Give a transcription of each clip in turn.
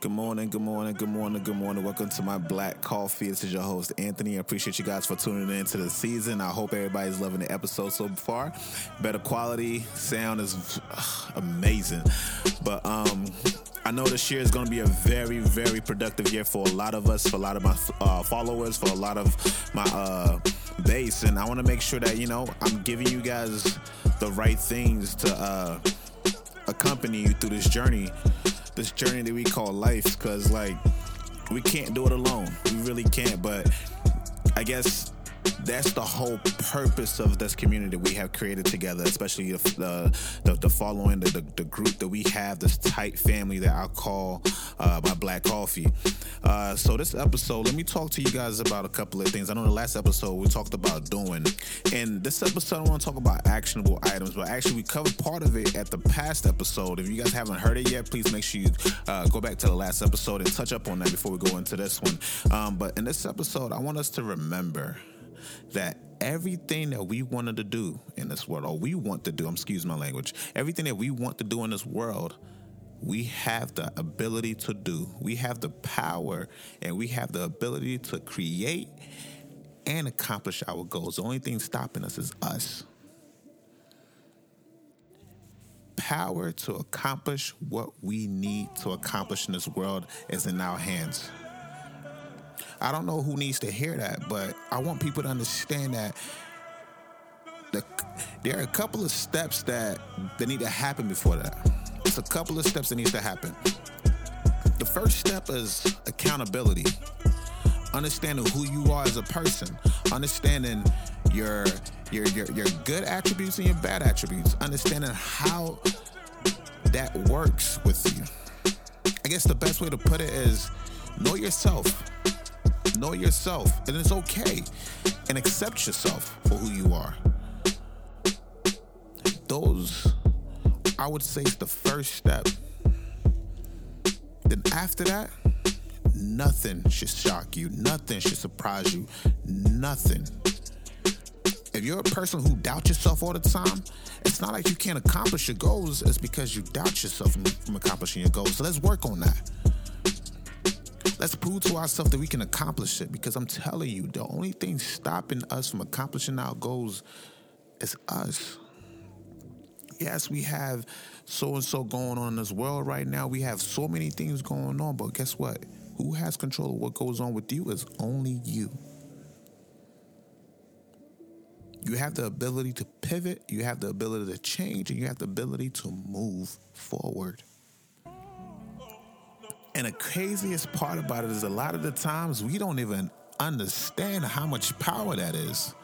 Good morning, good morning, good morning, good morning. Welcome to my Black Coffee. This is your host, Anthony. I appreciate you guys for tuning in to the season. I hope everybody's loving the episode so far. Better quality, sound is amazing. But I know this year is going to be a very, very productive year for a lot of us, for a lot of my followers, for a lot of my base. And I want to make sure that, you know, I'm giving you guys the right things to accompany you through this journey that we call life, because, like, we can't do it alone. We really can't, but I guess that's the whole purpose of this community we have created together, especially the following, the group that we have, this tight family that I call my Black Coffee. So this episode, let me talk to you guys about a couple of things. I know the last episode we talked about doing, and this episode I want to talk about actionable items, but actually we covered part of it at the past episode. If you guys haven't heard it yet, please make sure you go back to the last episode and touch up on that before we go into this one. But in this episode, I want us to remember that everything that we wanted to do in this world, or we want to do, excuse my language, everything that we want to do in this world, we have the ability to do. We have the power and we have the ability to create and accomplish our goals. The only thing stopping us is us. Power to accomplish what we need to accomplish in this world is in our hands. I don't know who needs to hear that, but I want people to understand that there are a couple of steps that need to happen before that. It's a couple of steps that needs to happen. The first step is accountability. Understanding who you are as a person. Understanding your good attributes and your bad attributes. Understanding how that works with you. I guess the best way to put it is know yourself. Know yourself, and it's okay, and accept yourself for who you are. Those, I would say, is the first step. Then after that, nothing should shock you. Nothing should surprise you. Nothing. If you're a person who doubts yourself all the time, it's not like you can't accomplish your goals. It's because you doubt yourself from accomplishing your goals. So let's work on that. Let's prove to ourselves that we can accomplish it, because I'm telling you, the only thing stopping us from accomplishing our goals is us. Yes, we have so-and-so going on in this world right now. We have so many things going on, but guess what? Who has control of what goes on with you is only you. You have the ability to pivot, you have the ability to change, and you have the ability to move forward. And the craziest part about it is a lot of the times we don't even understand how much power that is.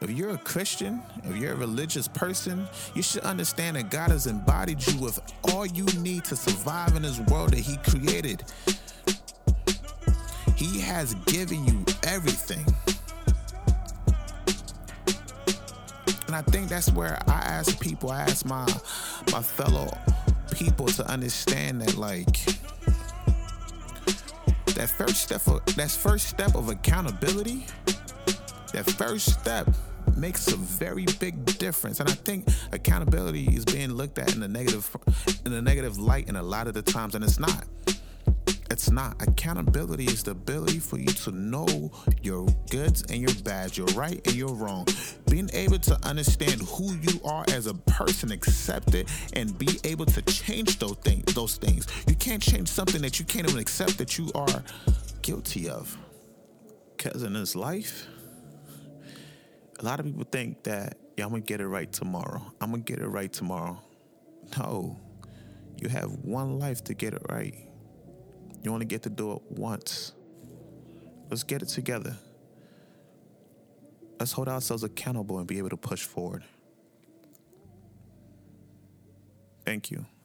If you're a Christian, if you're a religious person, you should understand that God has embodied you with all you need to survive in this world that He created. He has given you everything. And I think that's where I ask my fellow people to understand that, like, That first step of accountability, that first step makes a very big difference. And I think accountability is being looked at in a negative light, and a lot of the times, and it's not. It's not. Accountability is the ability for you to know your goods and your bads, your right and your wrong. Being able to understand who you are as a person, accept it, and be able to change those things. You can't change something that you can't even accept that you are guilty of. Because in this life, a lot of people think that, yeah, I'm going to get it right tomorrow. No. You have one life to get it right. You only get to do it once. Let's get it together. Let's hold ourselves accountable and be able to push forward. Thank you.